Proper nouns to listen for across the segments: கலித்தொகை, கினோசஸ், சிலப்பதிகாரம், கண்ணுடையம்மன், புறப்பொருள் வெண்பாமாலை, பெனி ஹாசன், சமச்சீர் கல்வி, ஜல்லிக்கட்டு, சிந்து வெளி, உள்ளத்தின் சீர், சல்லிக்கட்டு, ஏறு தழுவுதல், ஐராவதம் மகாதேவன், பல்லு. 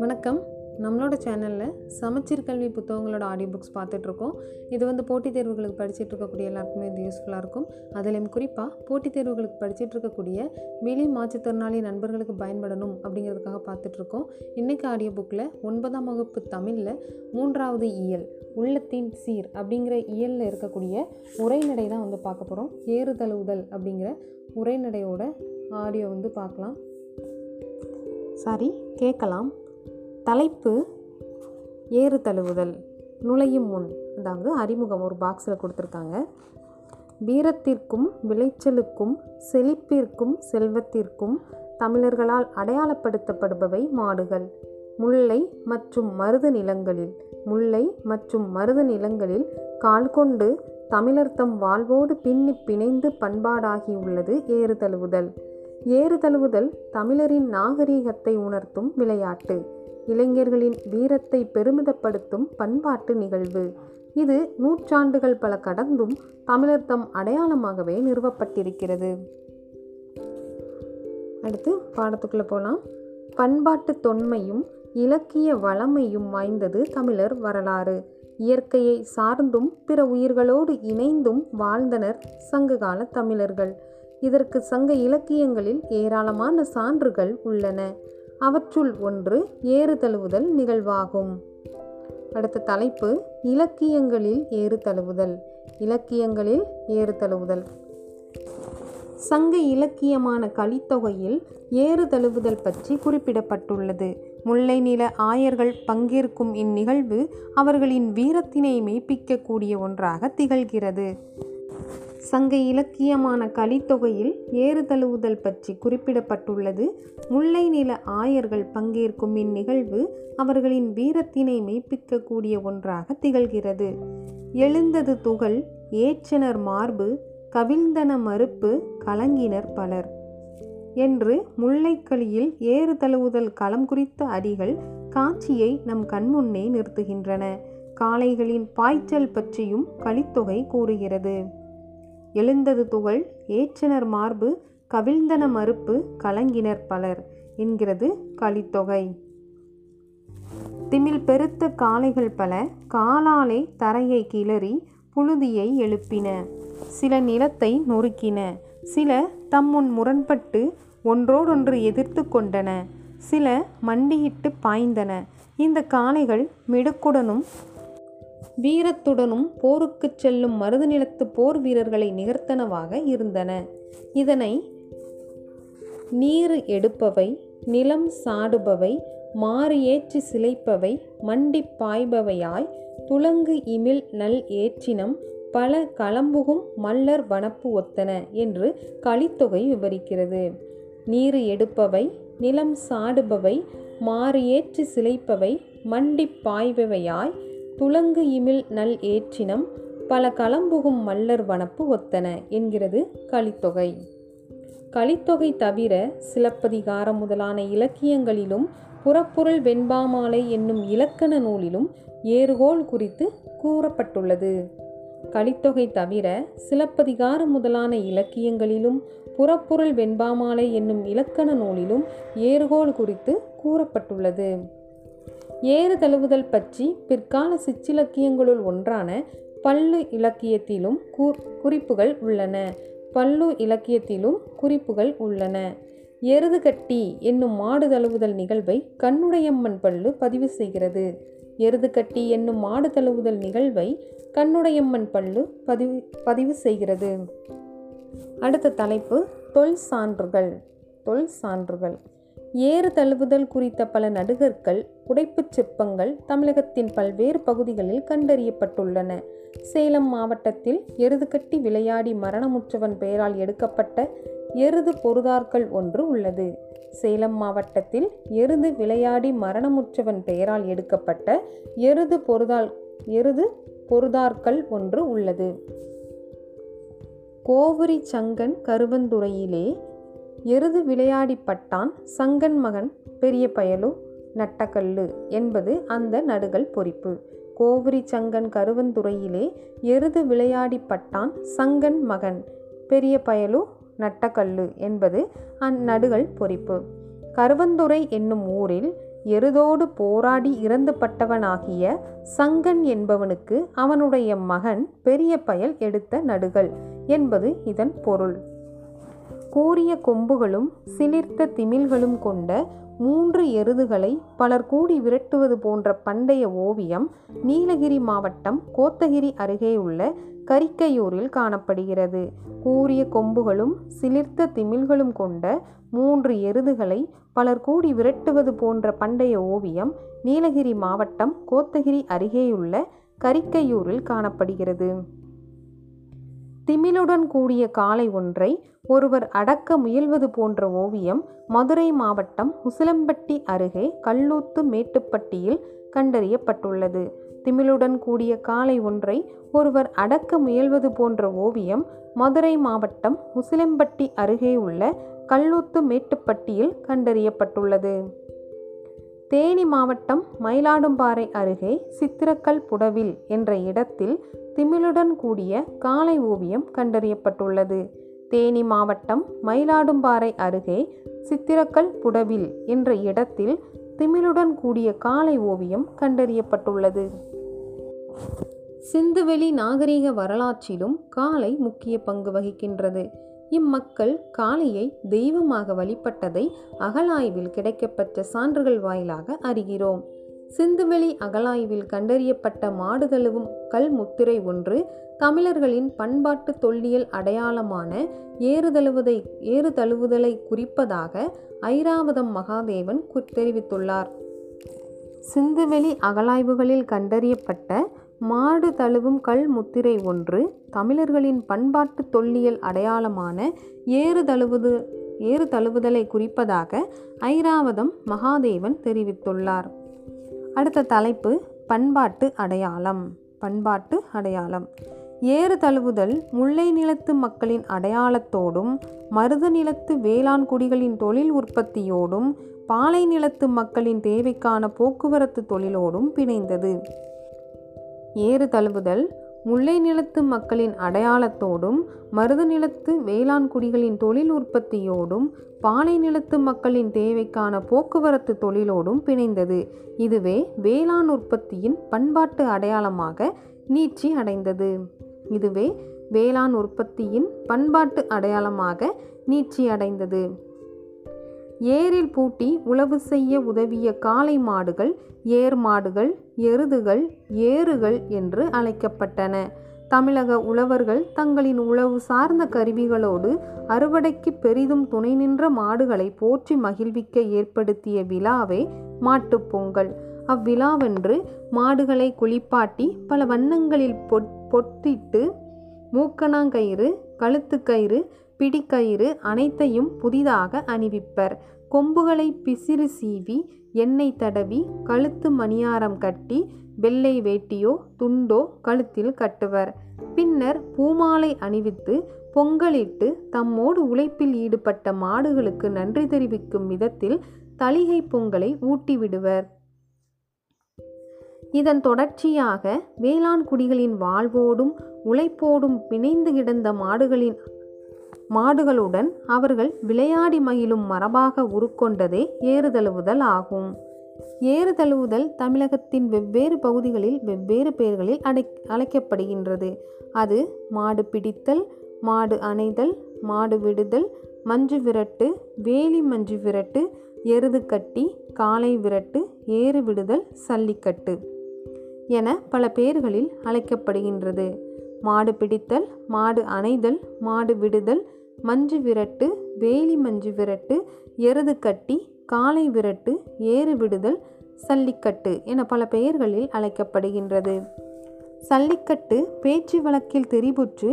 வணக்கம். நம்மளோட சேனலில் சமச்சீர் கல்வி புத்தகங்களோட ஆடியோ புக்ஸ் பார்த்துட்ருக்கோம். இது போட்டித் தேர்வுகளுக்கு படிச்சுட்டு இருக்கக்கூடிய எல்லாருக்குமே இது யூஸ்ஃபுல்லாக இருக்கும். அதுலேயும் குறிப்பாக போட்டித் தேர்வுகளுக்கு படிச்சுட்டு இருக்கக்கூடிய வெளி மாற்றுத்திறனாளி நண்பர்களுக்கு பயன்படணும் அப்படிங்கிறதுக்காக பார்த்துட்ருக்கோம். இன்றைக்கு ஆடியோ புக்கில் 9ஆம் வகுப்பு தமிழில் 3வது இயல் உள்ளத்தின் சீர் அப்படிங்கிற இயலில் இருக்கக்கூடிய உரைநடை தான் பார்க்க போகிறோம். ஏறு தழுவுதல் அப்படிங்கிற உரைநடையோட ஆடியோ பார்க்கலாம். சாரி, கேட்கலாம். தலைப்பு ஏறு தழுவுதல். நுழையும் முன், அதாவது அறிமுகம் ஒரு பாக்ஸில் கொடுத்துருக்காங்க. வீரத்திற்கும் விளைச்சலுக்கும் செழிப்பிற்கும் செல்வத்திற்கும் தமிழர்களால் அடையாளப்படுத்தப்படுபவை மாடுகள். முல்லை மற்றும் மருது நிலங்களில் கால் கொண்டு தமிழர் தம் வாழ்வோடு பின்னி பிணைந்து பண்பாடாகியுள்ளது ஏறு தழுவுதல். ஏறு தழுவுதல் தமிழரின் நாகரீகத்தை உணர்த்தும் விளையாட்டு, இளைஞர்களின் வீரத்தை பெருமிதப்படுத்தும் பண்பாட்டு நிகழ்வு. இது நூற்றாண்டுகள் பல கடந்தும் தமிழர் தம் அடையாளமாகவே நிறுவப்பட்டிருக்கிறது. அடுத்து பாடத்துக்குள்ள போகலாம். பண்பாட்டு தொன்மையும் இலக்கிய வளமையும் வாய்ந்தது தமிழர் வரலாறு. இயற்கையை சார்ந்தும் பிற உயிர்களோடு இணைந்தும் வாழ்ந்தனர் சங்ககால தமிழர்கள். இதற்கு சங்க இலக்கியங்களில் ஏராளமான சான்றுகள் உள்ளன. அவற்றுள் ஒன்று ஏறு தழுவுதல் நிகழ்வாகும். அடுத்த தலைப்பு இலக்கியங்களில் ஏறு தழுவுதல். சங்க இலக்கியமான கலித்தொகையில் ஏறு தழுவுதல் பற்றி குறிப்பிடப்பட்டுள்ளது. முல்லை நில ஆயர்கள் பங்கேற்கும் இந்நிகழ்வு அவர்களின் வீரத்தினை மெய்ப்பிக்கக்கூடிய ஒன்றாக திகழ்கிறது. சங்க இலக்கியமான கலித்தொகையில் ஏறு தழுவுதல் பற்றி குறிப்பிடப்பட்டுள்ளது. முல்லை நில ஆயர்கள் பங்கேற்கும் இந்நிகழ்வு அவர்களின் வீரத்தினை மெய்ப்பிக்கக்கூடிய ஒன்றாக திகழ்கிறது. எழுந்தது துகள் ஏற்றனர் மார்பு, கவிழ்ந்தன மறுப்பு கலங்கினர் பலர் என்று முல்லைக்களியில் ஏறு தழுவுதல் களம் குறித்த அடிகள் காட்சியை நம் கண்முன்னே நிறுத்துகின்றன. காளைகளின் பாய்ச்சல் பற்றியும் கலித்தொகை கூறுகிறது. எழுந்தது துகள் ஏற்றனர் மார்பு, கவிழ்ந்தன மறுப்பு கலங்கினர் பலர் என்கிறது கலித்தொகை. திமில் பெருத்த காளைகள் பல காலாலே தரையை கிளறி புழுதியை எழுப்பின. சில நிலத்தை நொறுக்கின. சில தம்முன் முரண்பட்டு ஒன்றோடொன்று எதிர்த்து கொண்டன. சில மண்டியிட்டு பாய்ந்தன. இந்த காளைகள் மிடுக்குடனும் வீரத்துடனும் போருக்கு செல்லும் மருது நிலத்து போர் வீரர்களை நிகர்த்தனவாக இருந்தன. இதனை நீர் எடுப்பவை, நிலம் சாடுபவை, மாறு ஏற்றி சிலைப்பவை, மண்டி பாய்பவையாய் துலங்கு இமிழ் நல் ஏற்றினம் பல களம்புகும் மல்லர் வனப்பு ஒத்தன என்று கலித்தொகை விவரிக்கிறது. நீர் எடுப்பவை, நிலம் சாடுபவை, மாறு ஏற்றி சிலைப்பவை, மண்டி பாய்பவையாய் துலங்கு இமிழ் நல் ஏற்றினம் பல களம்புகும் மல்லர் வனப்பு ஒத்தன என்கிறது கலித்தொகை. கலித்தொகை தவிர சிலப்பதிகாரம் முதலான இலக்கியங்களிலும் புறப்பொருள் வெண்பாமாலை என்னும் இலக்கண நூலிலும் ஏறுகோல் குறித்து கூறப்பட்டுள்ளது. ஏறு தழுவுதல் பற்றி பிற்கால சிற்றிலக்கியங்களுள் ஒன்றான பல்லு இலக்கியத்திலும் குறிப்புகள் உள்ளன. எருதுகட்டி என்னும் மாடு தழுவுதல் நிகழ்வை கண்ணுடையம்மன் பல்லு பதிவு செய்கிறது. அடுத்த தலைப்பு தொல் சான்றுகள். ஏறு தழுவுதல் குறித்த பல நடுகற்கள், புடைப்புச் சிற்பங்கள் தமிழகத்தின் பல்வேறு பகுதிகளில் கண்டறியப்பட்டுள்ளன. சேலம் மாவட்டத்தில் எருதுகட்டி விளையாடி மரணமுற்றவன் பெயரால் எடுக்கப்பட்ட எருது பொருதார்கள் ஒன்று உள்ளது. கோவரி சங்கன் கருவந்துறையிலே எருது விளையாடி பட்டான் சங்கன் மகன் பெரிய பயலு நட்டக்கல்லு என்பது அந்த நடுகள் பொறிப்பு. கோவரி சங்கன் கருவந்துறையிலே எருது விளையாடி பட்டான் சங்கன் மகன் பெரிய பயலு நட்டக்கல்லு என்பது அந்நடுகள் பொறிப்பு. கருவந்துறை என்னும் ஊரில் எருதோடு போராடி இறந்து பட்டவனாகிய சங்கன் என்பவனுக்கு அவனுடைய மகன் பெரிய பயல் எடுத்த நடுகள் என்பது இதன் பொருள். கூரிய கொம்புகளும் சிலிர்த்த திமில்களும் கொண்ட 3 எருதுகளை பலர் கூடி விரட்டுவது போன்ற பண்டைய ஓவியம் நீலகிரி மாவட்டம் கோத்தகிரி அருகேயுள்ள கரிக்கையூரில் காணப்படுகிறது. கூரிய கொம்புகளும் சிலிர்த்த திமில்களும் கொண்ட 3 எருதுகளை பலர் கூடி விரட்டுவது போன்ற பண்டைய ஓவியம் நீலகிரி மாவட்டம் கோத்தகிரி அருகேயுள்ள கரிக்கையூரில் காணப்படுகிறது. திமிலுடன் கூடிய காளை ஒன்றை ஒருவர் அடக்க முயல்வது போன்ற ஓவியம் மதுரை மாவட்டம் உசிலம்பட்டி அருகே கல்லூத்து மேட்டுப்பட்டியில் கண்டறியப்பட்டுள்ளது. திமிலுடன் கூடிய காளை ஒன்றை ஒருவர் அடக்க முயல்வது போன்ற ஓவியம் மதுரை மாவட்டம் உசிலம்பட்டி அருகே உள்ள கல்லூத்து மேட்டுப்பட்டியில் கண்டறியப்பட்டுள்ளது. தேனி மாவட்டம் மயிலாடும்பாறை அருகே சித்திரக்கல் புடவில் என்ற இடத்தில் திமிலுடன் கூடிய காளை ஓவியம் கண்டறியப்பட்டுள்ளது. தேனி மாவட்டம் மயிலாடும்பாறை அருகே சித்திரக்கல் புடவில் என்ற இடத்தில் திமிலுடன் கூடிய காளை ஓவியம் கண்டறியப்பட்டுள்ளது. சிந்துவெளி நாகரிக வரலாற்றிலும் காளை முக்கிய பங்கு வகிக்கின்றது. இம்மக்கள் காளையை தெய்வமாக வழிபட்டதை அகழாய்வில் கிடைக்கப்பெற்ற சான்றுகள் வாயிலாக அறிகிறோம். சிந்துவெளி அகழாய்வில் கண்டறியப்பட்ட மாடு தழுவும் கல் முத்திரை ஒன்று தமிழர்களின் பண்பாட்டு தொல்லியல் அடையாளமான ஏறு தழுவுதலை குறிப்பதாக ஐராவதம் மகாதேவன் தெரிவித்துள்ளார். சிந்துவெளி அகழாய்வுகளில் கண்டறியப்பட்ட மாடு தழுவும் கல் முத்திரை ஒன்று தமிழர்களின் பண்பாட்டு தொல்லியல் அடையாளமான ஏறு தழுவுதலை குறிப்பதாக ஐராவதம் மகாதேவன் தெரிவித்துள்ளார். அடுத்த தலைப்பு பண்பாட்டு அடையாளம். ஏறு தழுவுதல் முல்லை நிலத்து மக்களின் அடையாளத்தோடும் மருத நிலத்து வேளாண் குடிகளின் தொழில் உற்பத்தியோடும் பாலை நிலத்து மக்களின் தேவைக்கான போக்குவரத்து தொழிலோடும் பிணைந்தது. ஏறு தழுவுதல் முல்லை நிலத்து மக்களின் அடையாளத்தோடும் மருத நிலத்து வேளாண் குடிகளின் தொழில் உற்பத்தியோடும் பாலை நிலத்து மக்களின் தேவைக்கான போக்குவரத்து தொழிலோடும் பிணைந்தது. இதுவே வேளாண் உற்பத்தியின் பண்பாட்டு அடையாளமாக நீட்சி அடைந்தது. ஏரில் பூட்டி உழவு செய்ய உதவிய காளை மாடுகள் ஏர் மாடுகள் எருதுகள் ஏறுகள் என்று அழைக்கப்பட்டன. தமிழக உழவர்கள் தங்களின் உழவு சார்ந்த கருவிகளோடு அறுவடைக்கு பெரிதும் துணை நின்ற மாடுகளை போற்றி மகிழ்விக்க ஏற்படுத்திய விழாவே மாட்டுப்பொங்கல். அவ்விழாவன்று மாடுகளை குளிப்பாட்டி பல வண்ணங்களில் பொட்டிட்டு மூக்கணாங்கயிறு கழுத்துக்கயிறு பிடிக்கயிறு அனைத்தையும் புதிதாக அணிவிப்பர். கொம்புகளை பிசிறு சீவி எண்ணெய் தடவி கழுத்து மணியாரம் கட்டி வெள்ளை வேட்டியோ துண்டோ கழுத்தில் கட்டுவர். பின்னர் பூமாலை அணிவித்து பொங்கலிட்டு தம்மோடு உழைப்பில் ஈடுபட்ட மாடுகளுக்கு நன்றி தெரிவிக்கும் விதத்தில் தளிகை பொங்கலை ஊட்டிவிடுவர். இதன் தொடர்ச்சியாக வேளாண் குடிகளின் வாழ்வோடும் உழைப்போடும் பிணைந்து கிடந்த மாடுகளுடன் அவர்கள் விளையாடி மகிழும் மரபாக உருக்கொண்டதே ஏறு தழுவுதல் ஆகும். ஏறு தழுவுதல் தமிழகத்தின் வெவ்வேறு பகுதிகளில் வெவ்வேறு பெயர்களில் அழைக்கப்படுகின்றது. அது மாடு பிடித்தல், மாடு அணைதல், மாடு விடுதல், மஞ்சு விரட்டு, வேலி மஞ்சு விரட்டு, எருது கட்டி, காளை விரட்டு, ஏறு விடுதல், சல்லிக்கட்டு என பல பெயர்களில் அழைக்கப்படுகின்றது. மாடு பிடித்தல், மாடு அணைதல், மாடு விடுதல், மஞ்சு விரட்டு, வேலி மஞ்சு விரட்டு, எருது கட்டி, காளை விரட்டு, ஏறு விடுதல், சல்லிக்கட்டு என பல பெயர்களில் அழைக்கப்படுகின்றது. சல்லிக்கட்டு பேச்சு வழக்கில் தெரிவுற்று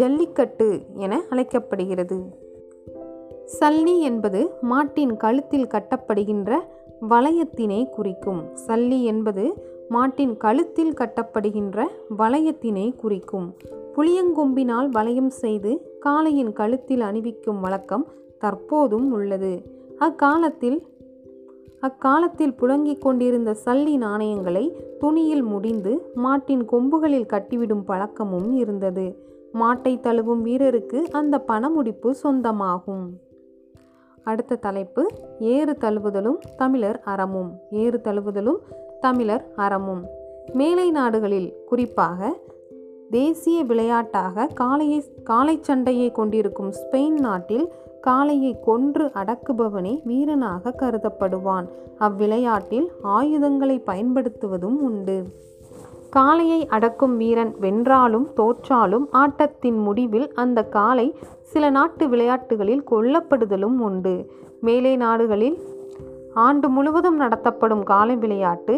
ஜல்லிக்கட்டு என அழைக்கப்படுகிறது. சல்லி என்பது மாட்டின் கழுத்தில் கட்டப்படுகின்ற வளையத்தினை குறிக்கும். புளியங்கொம்பினால் வளையம் செய்து காளையின் கழுத்தில் அணிவிக்கும் வழக்கம் தற்போதும் உள்ளது. அக்காலத்தில் புழங்கிக் கொண்டிருந்த சல்லி நாணயங்களை துணியில் முடிந்து மாட்டின் கொம்புகளில் கட்டிவிடும் பழக்கமும் இருந்தது. மாட்டை தழுவும் வீரருக்கு அந்த பணமுடிப்பு சொந்தமாகும். அடுத்த தலைப்பு ஏறு தழுவுதலும் தமிழர் அறமும். ஏறு தழுவுதலும் தமிழர் அறமும். மேலை நாடுகளில் குறிப்பாக தேசிய விளையாட்டாக காளை சண்டையை கொண்டிருக்கும் ஸ்பெயின் நாட்டில் காளையை கொன்று அடக்குபவனே வீரனாக கருதப்படுவான். அவ்விளையாட்டில் ஆயுதங்களை பயன்படுத்துவதும் உண்டு. காளையை அடக்கும் வீரன் வென்றாலும் தோற்றாலும் ஆட்டத்தின் முடிவில் அந்த காளை சில நாட்டு விளையாட்டுகளில் கொல்லப்படுதலும் உண்டு. மேலை நாடுகளில் ஆண்டு முழுவதும் நடத்தப்படும் காளை விளையாட்டு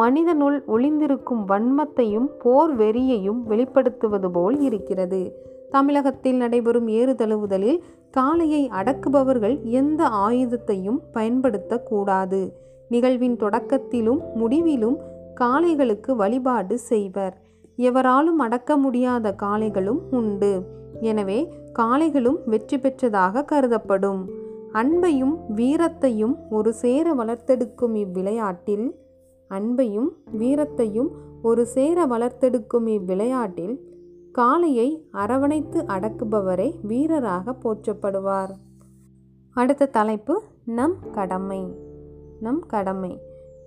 மனிதனுள் ஒளிந்திருக்கும் வன்மத்தையும் போர் வெறியையும் வெளிப்படுத்துவது போல் இருக்கிறது. தமிழகத்தில் நடைபெறும் ஏறு தழுவுதலில் காளையை அடக்குபவர்கள் எந்த ஆயுதத்தையும் பயன்படுத்தக்கூடாது. நிகழ்வின் தொடக்கத்திலும் முடிவிலும் காளைகளுக்கு வழிபாடு செய்வர். எவராலும் அடக்க முடியாத காளைகளும் உண்டு. எனவே காளைகளும் வெற்றி பெற்றதாக கருதப்படும். அன்பையும் வீரத்தையும் ஒரு சேர வளர்த்தெடுக்கும் இவ்விளையாட்டில் காளையை அரவணைத்து அடக்குபவரே வீரராக போற்றப்படுவார். அடுத்த தலைப்பு நம் கடமை. நம் கடமை.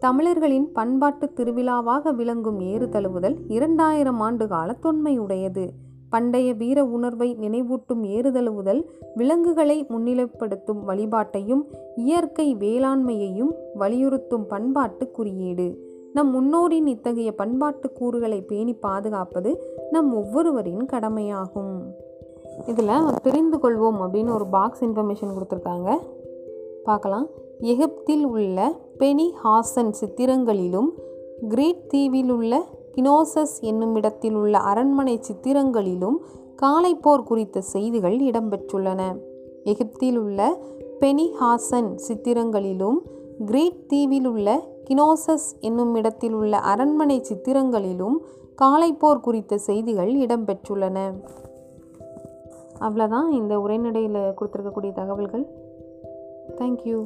தமிழர்களின் பண்பாட்டு திருவிழாவாக விளங்கும் ஏறு தழுவுதல் 2000 ஆண்டுகால தொன்மையுடையது. பண்டைய வீர உணர்வை நினைவூட்டும் ஏறு தழுவுதல் விலங்குகளை முன்னிலைப்படுத்தும் வழிபாட்டையும் இயற்கை வேளாண்மையையும் வலியுறுத்தும் பண்பாட்டு குறியீடு. நம் முன்னோரின் இத்தகைய பண்பாட்டு கூறுகளை பேணி பாதுகாப்பது நம் ஒவ்வொருவரின் கடமையாகும். இதில் தெரிந்து கொள்வோம் அப்படின்னு ஒரு பாக்ஸ் இன்ஃபர்மேஷன் கொடுத்துருக்காங்க, பார்க்கலாம். எகிப்தில் உள்ள பெனி ஹாசன் சித்திரங்களிலும் கிரீட் தீவில் உள்ள கினோசஸ் என்னும் இடத்தில் உள்ள அரண்மனை சித்திரங்களிலும் காளைப்போர் குறித்த செய்திகள் இடம்பெற்றுள்ளன. எகிப்தில் உள்ள பெனி ஹாசன் சித்திரங்களிலும் கிரீட் தீவில் உள்ள கினோசஸ் என்னும் இடத்தில் உள்ள அரண்மனை சித்திரங்களிலும் காளைப்போர் குறித்த செய்திகள் இடம்பெற்றுள்ளன. அவ்வளோதான் இந்த உரைநடையில் கொடுத்துருக்கக்கூடிய தகவல்கள். தேங்க்யூ.